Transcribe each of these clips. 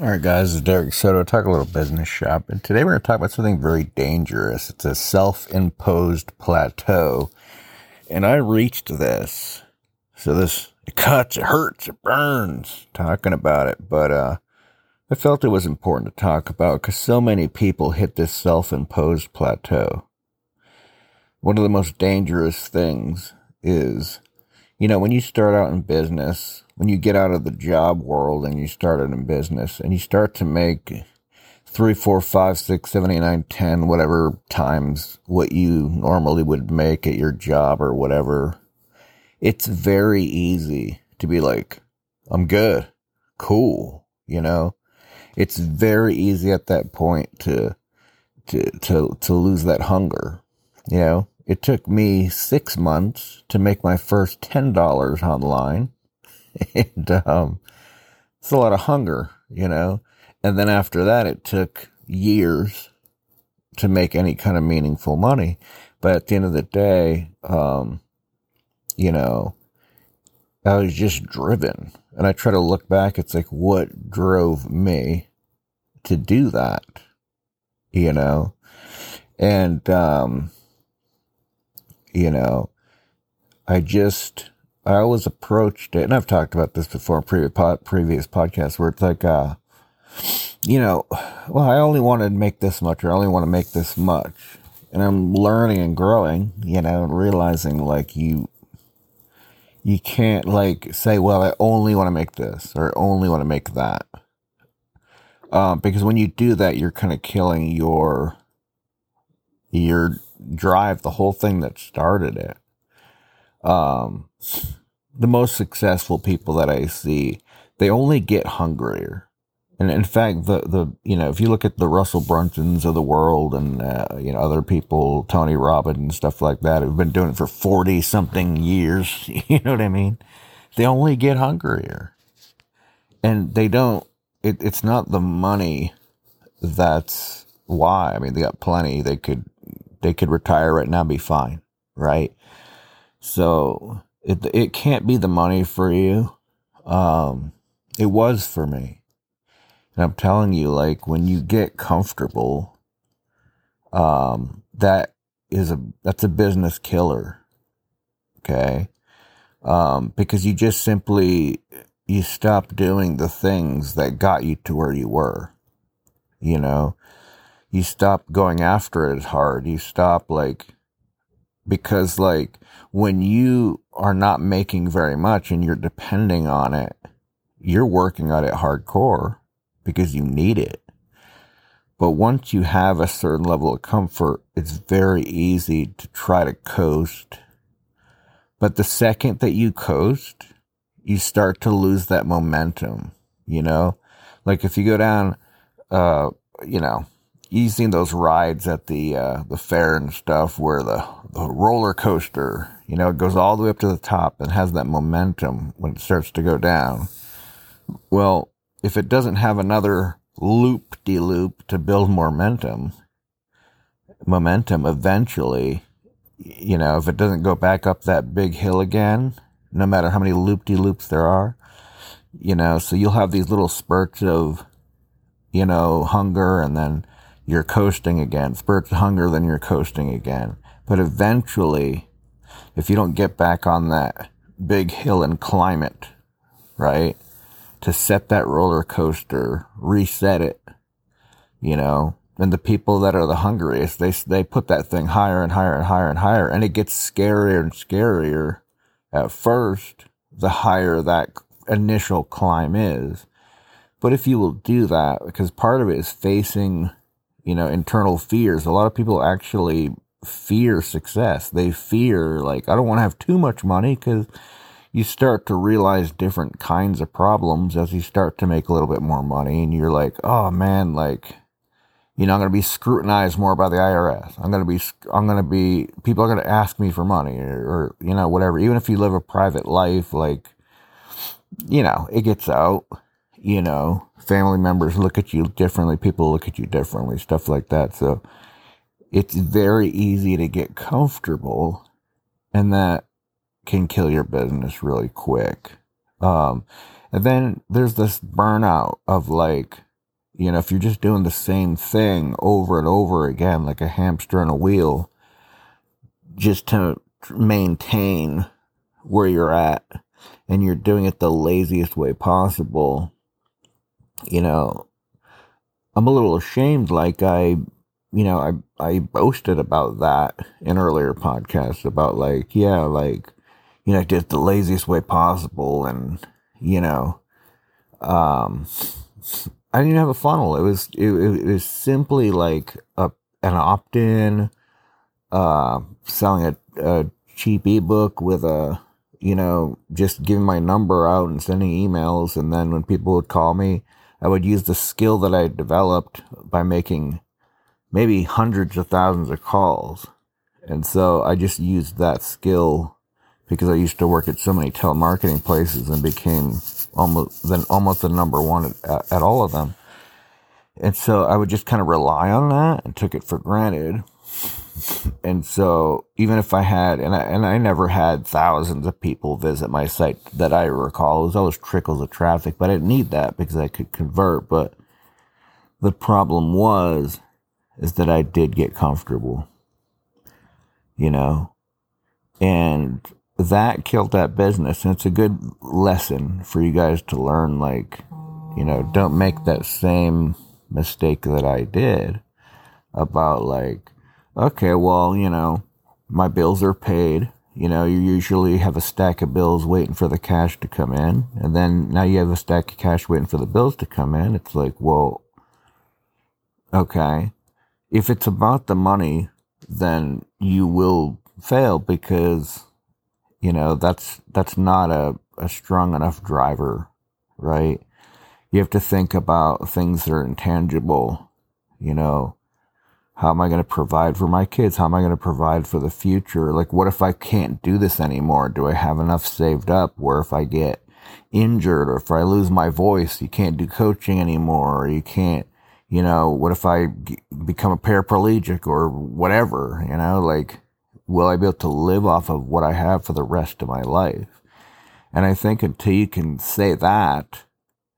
All right, guys, this is Derek Soto. Talk a little business shop. And today we're going to talk about something very dangerous. It's a self-imposed plateau. And I reached this. So this, it cuts, it hurts, it burns talking about it. But I felt it was important to talk about because so many people hit this self-imposed plateau. One of the most dangerous things is, you know, when you start out in business, when you get out of the job world and you start in business and you start to make 3, 4, 5, 6, 7, 8, 9, 10, whatever times what you normally would make at your job or whatever, it's very easy to be like, I'm good, cool, you know? It's very easy at that point to lose that hunger, you know? It took me 6 months to make my first $10 online. And it's a lot of hunger, you know. And then after that, it took years to make any kind of meaningful money. But at the end of the day, you know, I was just driven. And I try to look back. It's like, what drove me to do that, you know? And, you know, I always approached it, and I've talked about this before in previous podcasts, where it's like, you know, well, I only want to make this much, or I only want to make this much. And I'm learning and growing, you know, and realizing, like, you can't, like, say, well, I only want to make this, or I only want to make that. Because when you do that, you're kind of killing your drive, the whole thing that started it. The most successful people that I see, they only get hungrier. And in fact, the you know, if you look at the Russell Brunsons of the world and, you know, other people, Tony Robbins and stuff like that, who've been doing it for 40 something years, you know what I mean? They only get hungrier. And they don't, it's not the money that's why. I mean, they got plenty. They could retire right now and be fine, right? So it can't be the money for you. It was for me. And I'm telling you, like, when you get comfortable, that's a business killer. Okay. Because you just simply, you stop doing the things that got you to where you were, you know, you stop going after it hard. You stop, like, because, like, when you are not making very much and you're depending on it, you're working on it hardcore because you need it. But once you have a certain level of comfort, it's very easy to try to coast. But the second that you coast, you start to lose that momentum, you know? Like, if you go down, you know, you've seen those rides at the fair and stuff where the roller coaster, you know, it goes all the way up to the top and has that momentum when it starts to go down. Well, if it doesn't have another loop-de-loop to build momentum eventually, you know, if it doesn't go back up that big hill again, no matter how many loop-de-loops there are, you know, so you'll have these little spurts of, you know, hunger, and then you're coasting again, spurts of hunger, then you're coasting again. But eventually, if you don't get back on that big hill and climb it, right, to set that roller coaster, reset it, you know, and the people that are the hungriest, they put that thing higher and higher and higher and higher, and it gets scarier and scarier at first, the higher that initial climb is. But if you will do that, because part of it is facing, you know, internal fears. A lot of people actually fear success. They fear, like, I don't want to have too much money, because you start to realize different kinds of problems as you start to make a little bit more money. And you're like, oh man, like, you know, I'm going to be scrutinized more by the IRS. I'm going to be, people are going to ask me for money or, you know, whatever. Even if you live a private life, like, you know, it gets out. You know, family members look at you differently. People look at you differently, stuff like that. So it's very easy to get comfortable, and that can kill your business really quick. And then there's this burnout of, like, You know, if you're just doing the same thing over and over again, like a hamster on a wheel, just to maintain where you're at, and you're doing it the laziest way possible, you know, I'm a little ashamed. Like I boasted about that in earlier podcasts about I did it the laziest way possible. And, you know, I didn't even have a funnel. It was simply like an opt-in, selling a cheap ebook with just giving my number out and sending emails. And then when people would call me, I would use the skill that I developed by making maybe hundreds of thousands of calls. And so I just used that skill because I used to work at so many telemarketing places and became almost the number one at all of them. And so I would just kind of rely on that and took it for granted. And so even if I had, and I never had thousands of people visit my site that I recall, it was always trickles of traffic, but I didn't need that because I could convert. But the problem is that I did get comfortable, you know, and that killed that business. And it's a good lesson for you guys to learn, like, you know, don't make that same mistake that I did about like, okay, well, you know, my bills are paid. You know, you usually have a stack of bills waiting for the cash to come in. And then now you have a stack of cash waiting for the bills to come in. It's like, well, okay. If it's about the money, then you will fail because, you know, that's not a strong enough driver, right? You have to think about things that are intangible, you know. How am I going to provide for my kids? How am I going to provide for the future? Like, what if I can't do this anymore? Do I have enough saved up where if I get injured or if I lose my voice, you can't do coaching anymore, or you can't, you know, what if I become a paraplegic or whatever, you know, like, will I be able to live off of what I have for the rest of my life? And I think until you can say that,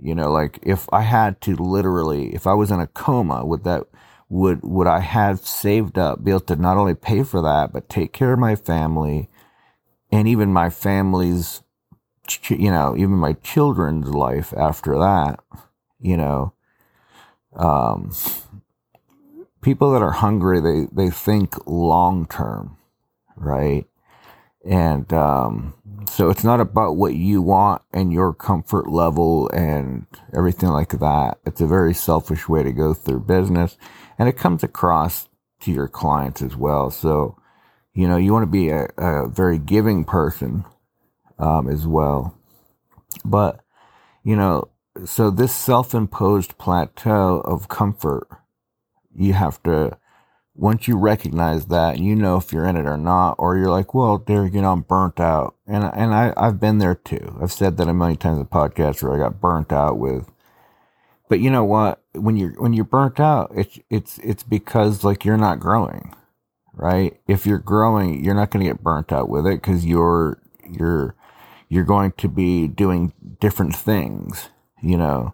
you know, like if I had to literally, if I was in a coma, would I have saved up, be able to not only pay for that, but take care of my family and even my family's, you know, even my children's life after that, you know, people that are hungry, they think long term, right? And so it's not about what you want and your comfort level and everything like that. It's a very selfish way to go through business. And it comes across to your clients as well. So, you know, you want to be a very giving person as well. But, you know, so this self-imposed plateau of comfort, you have to, once you recognize that and you know if you're in it or not, or you're like, well, Derek, you know, I'm burnt out. And I've been there too. I've said that a million times in podcasts where I got burnt out with. But you know what? When you're burnt out, it's because like you're not growing, right? If you're growing, you're not going to get burnt out with it because you're going to be doing different things, you know.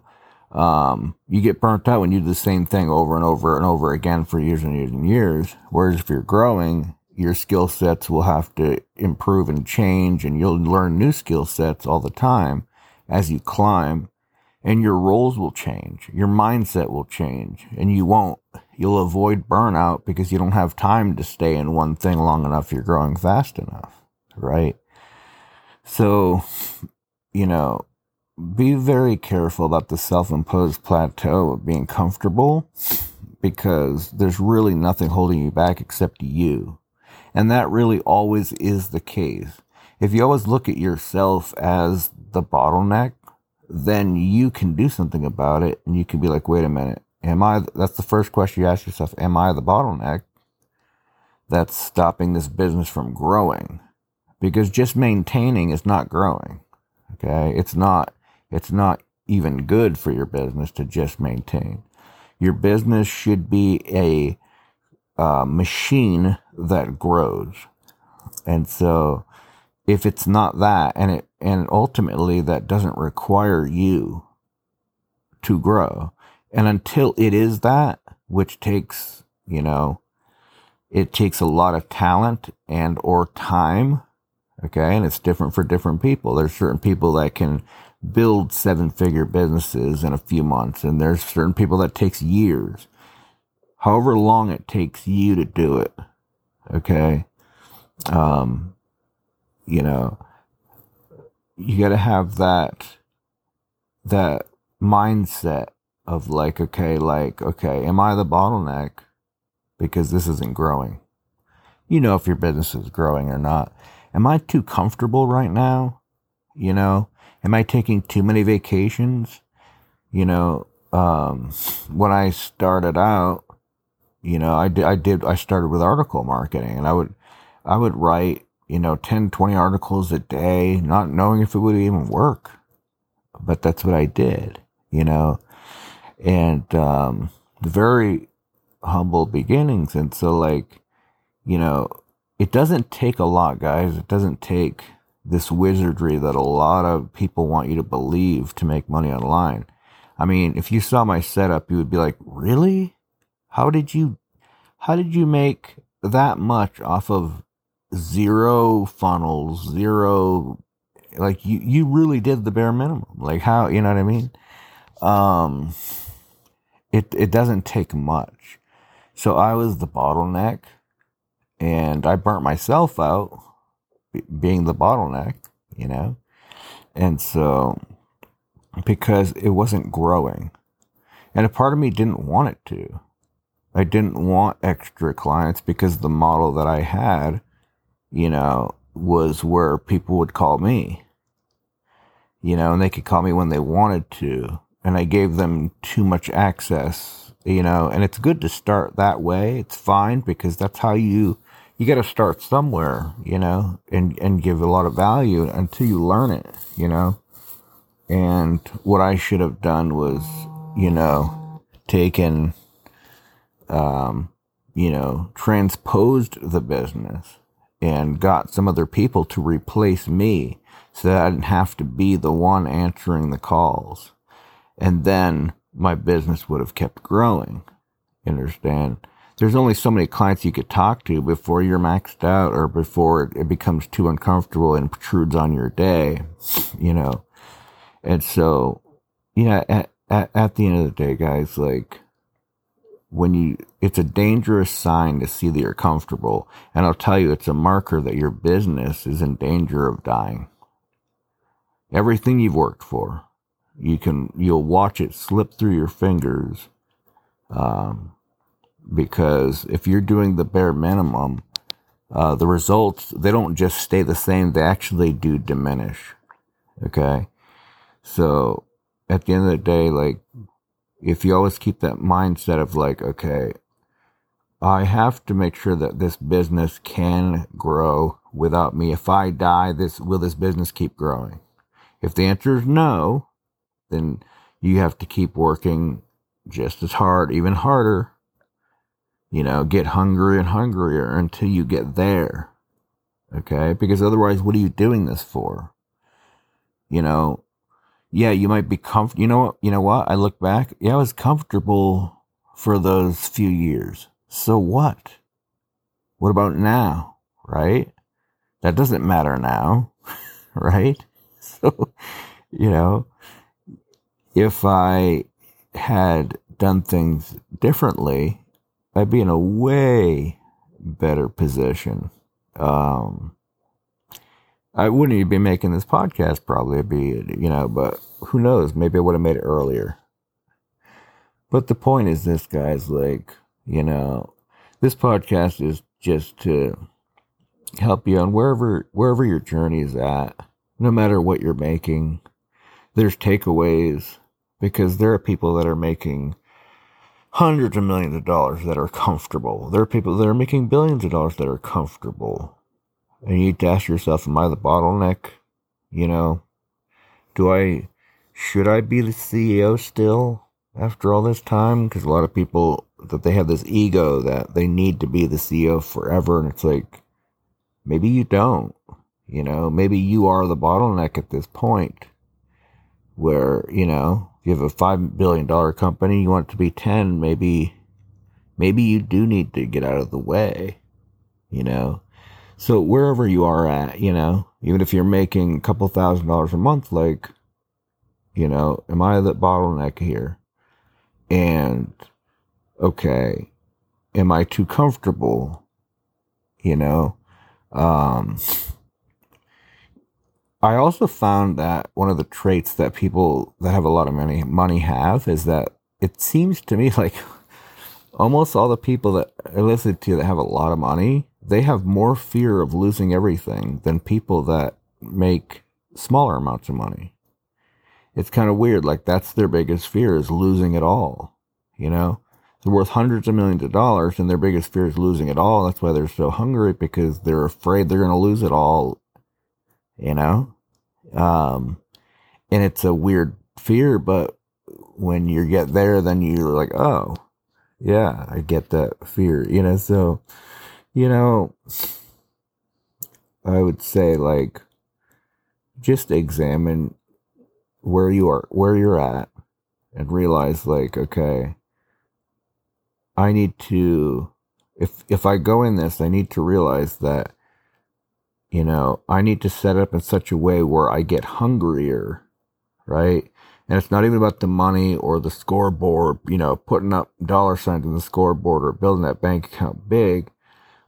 You get burnt out when you do the same thing over and over and over again for years and years and years. Whereas if you're growing, your skill sets will have to improve and change, and you'll learn new skill sets all the time as you climb, and your roles will change, your mindset will change, and you'll avoid burnout because you don't have time to stay in one thing long enough. You're growing fast enough, right? So, you know, be very careful about the self-imposed plateau of being comfortable because there's really nothing holding you back except you. And that really always is the case. If you always look at yourself as the bottleneck, then you can do something about it and you can be like, wait a minute, that's the first question you ask yourself. Am I the bottleneck that's stopping this business from growing? Because just maintaining is not growing. Okay. It's not even good for your business to just maintain. Your business should be a machine that grows. And so if it's not that, and ultimately that doesn't require you to grow, And until it is that, which takes, you know, it takes a lot of talent and or time, okay? And it's different for different people. There's certain people that can build seven-figure businesses in a few months, and there's certain people that takes years. However long it takes you to do it, okay? You know, you got to have that mindset of like, okay, am I the bottleneck? Because this isn't growing. You know if your business is growing or not. Am I too comfortable right now? You know, am I taking too many vacations? You know, when I started out, you know, I started with article marketing, and I would write, you know, 10, 20 articles a day, not knowing if it would even work. But that's what I did, you know, and very humble beginnings. And so, like, you know, it doesn't take a lot, guys. It doesn't take this wizardry that a lot of people want you to believe to make money online. I mean, if you saw my setup, you would be like, really? How did you make that much off of zero funnels, zero, like you really did the bare minimum. Like, how, you know what I mean? It doesn't take much. So I was the bottleneck, and I burnt myself out being the bottleneck, you know? And so, because it wasn't growing, and a part of me didn't want it to. I didn't want extra clients because the model that I had, you know, was where people would call me, you know, and they could call me when they wanted to. And I gave them too much access, you know, and it's good to start that way. It's fine, because that's how you got to start somewhere, you know, and give a lot of value until you learn it, you know. And what I should have done was, you know, taken, you know, transposed the business and got some other people to replace me so that I didn't have to be the one answering the calls. And then my business would have kept growing. You understand? There's only so many clients you could talk to before you're maxed out, or before it becomes too uncomfortable and protrudes on your day, you know. And so, yeah, at the end of the day, guys, like, it's a dangerous sign to see that you're comfortable. And I'll tell you, it's a marker that your business is in danger of dying. Everything you've worked for, you'll watch it slip through your fingers. Because if you're doing the bare minimum, the results, they don't just stay the same. They actually do diminish. Okay. So at the end of the day, like, if you always keep that mindset of like, okay, I have to make sure that this business can grow without me. If I die, will this business keep growing? If the answer is no, then you have to keep working just as hard, even harder, you know, get hungrier and hungrier until you get there, okay? Because otherwise, what are you doing this for? You know, yeah, you might be comfortable. You know what? I look back. Yeah, I was comfortable for those few years. So what? What about now, right? That doesn't matter now, right? So, you know, if I had done things differently, I'd be in a way better position. I wouldn't even be making this podcast, probably. But who knows? Maybe I would have made it earlier. But the point is this, guys, like, you know, this podcast is just to help you on wherever your journey is at, no matter what you're making. There's takeaways, because there are people that are making hundreds of millions of dollars that are comfortable. There are people that are making billions of dollars that are comfortable. And you need to ask yourself, am I the bottleneck? You know, should I be the CEO still after all this time? Because a lot of people, that they have this ego that they need to be the CEO forever. And it's like, maybe you don't, you know, maybe you are the bottleneck at this point, where, you know, you have a $5 billion company, you want it to be 10, maybe you do need to get out of the way, you know? So wherever you are at, you know, even if you're making a couple $1,000s a month, like, you know, am I the bottleneck here? And, okay, am I too comfortable? You know, I also found that one of the traits that people that have a lot of money have is that it seems to me like almost all the people that I listen to that have a lot of money, they have more fear of losing everything than people that make smaller amounts of money. It's kind of weird. Like, that's their biggest fear, is losing it all, you know? They're worth hundreds of millions of dollars, and their biggest fear is losing it all. That's why they're so hungry, because they're afraid they're going to lose it all, you know? And it's a weird fear, but when you get there, then you're like, oh, yeah, I get that fear, you know? So, you know, I would say, like, just examine where you are, where you're at, and realize, like, okay, I need to, if I go in this, I need to realize that, you know, I need to set up in such a way where I get hungrier, right? And it's not even about the money or the scoreboard, you know, putting up dollar signs on the scoreboard or building that bank account big,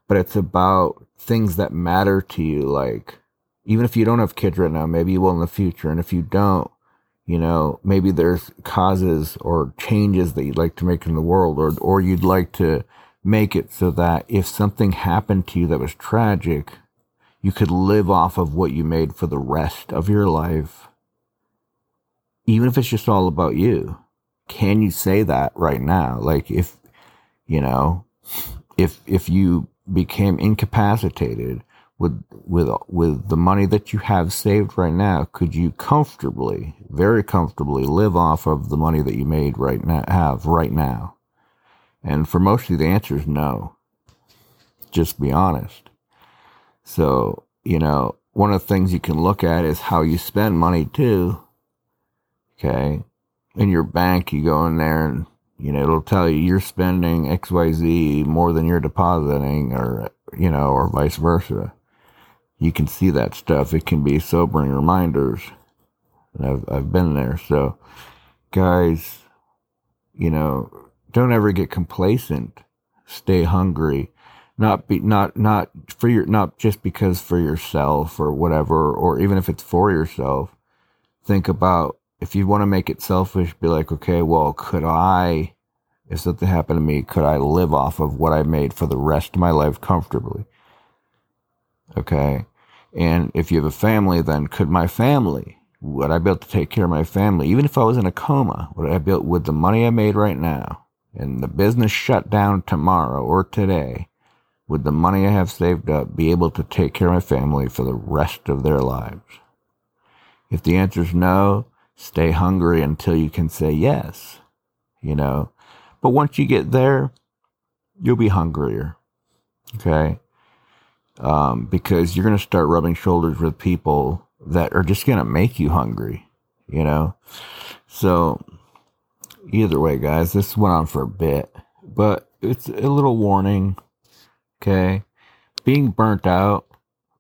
but it's about things that matter to you. Like, even if you don't have kids right now, maybe you will in the future. And if you don't, you know, maybe there's causes or changes that you'd like to make in the world, or you'd like to make it so that if something happened to you that was tragic, you could live off of what you made for the rest of your life. Even if it's just all about you, can you say that right now? Like, if, you know, if you became incapacitated with the money that you have saved right now, could you comfortably, very comfortably, live off of the money that you made right now, have right now? And for mostly the answer is no. Just be honest. So, you know, one of the things you can look at is how you spend money too. Okay. In your bank, you go in there and, you know, it'll tell you you're spending XYZ more than you're depositing, or, you know, or vice versa. You can see that stuff. It can be sobering reminders. And I've been there. So, guys, you know, don't ever get complacent. Stay hungry. Not just because for yourself or whatever, or even if it's for yourself. Think about, if you want to make it selfish, be like, okay, well, could I, if something happened to me, could I live off of what I made for the rest of my life comfortably? Okay. And if you have a family, then could my family, would I be able to take care of my family? Even if I was in a coma, would I be able, with the money I made right now, and the business shut down tomorrow or today, would the money I have saved up be able to take care of my family for the rest of their lives? If the answer is no, stay hungry until you can say yes, you know. But once you get there, you'll be hungrier, okay? Because you're going to start rubbing shoulders with people that are just going to make you hungry, you know? So either way, guys, this went on for a bit, but it's a little warning, okay? Being burnt out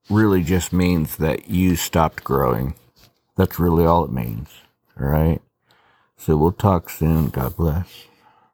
really just means that you stopped growing. That's really all it means, all right? So we'll talk soon. God bless.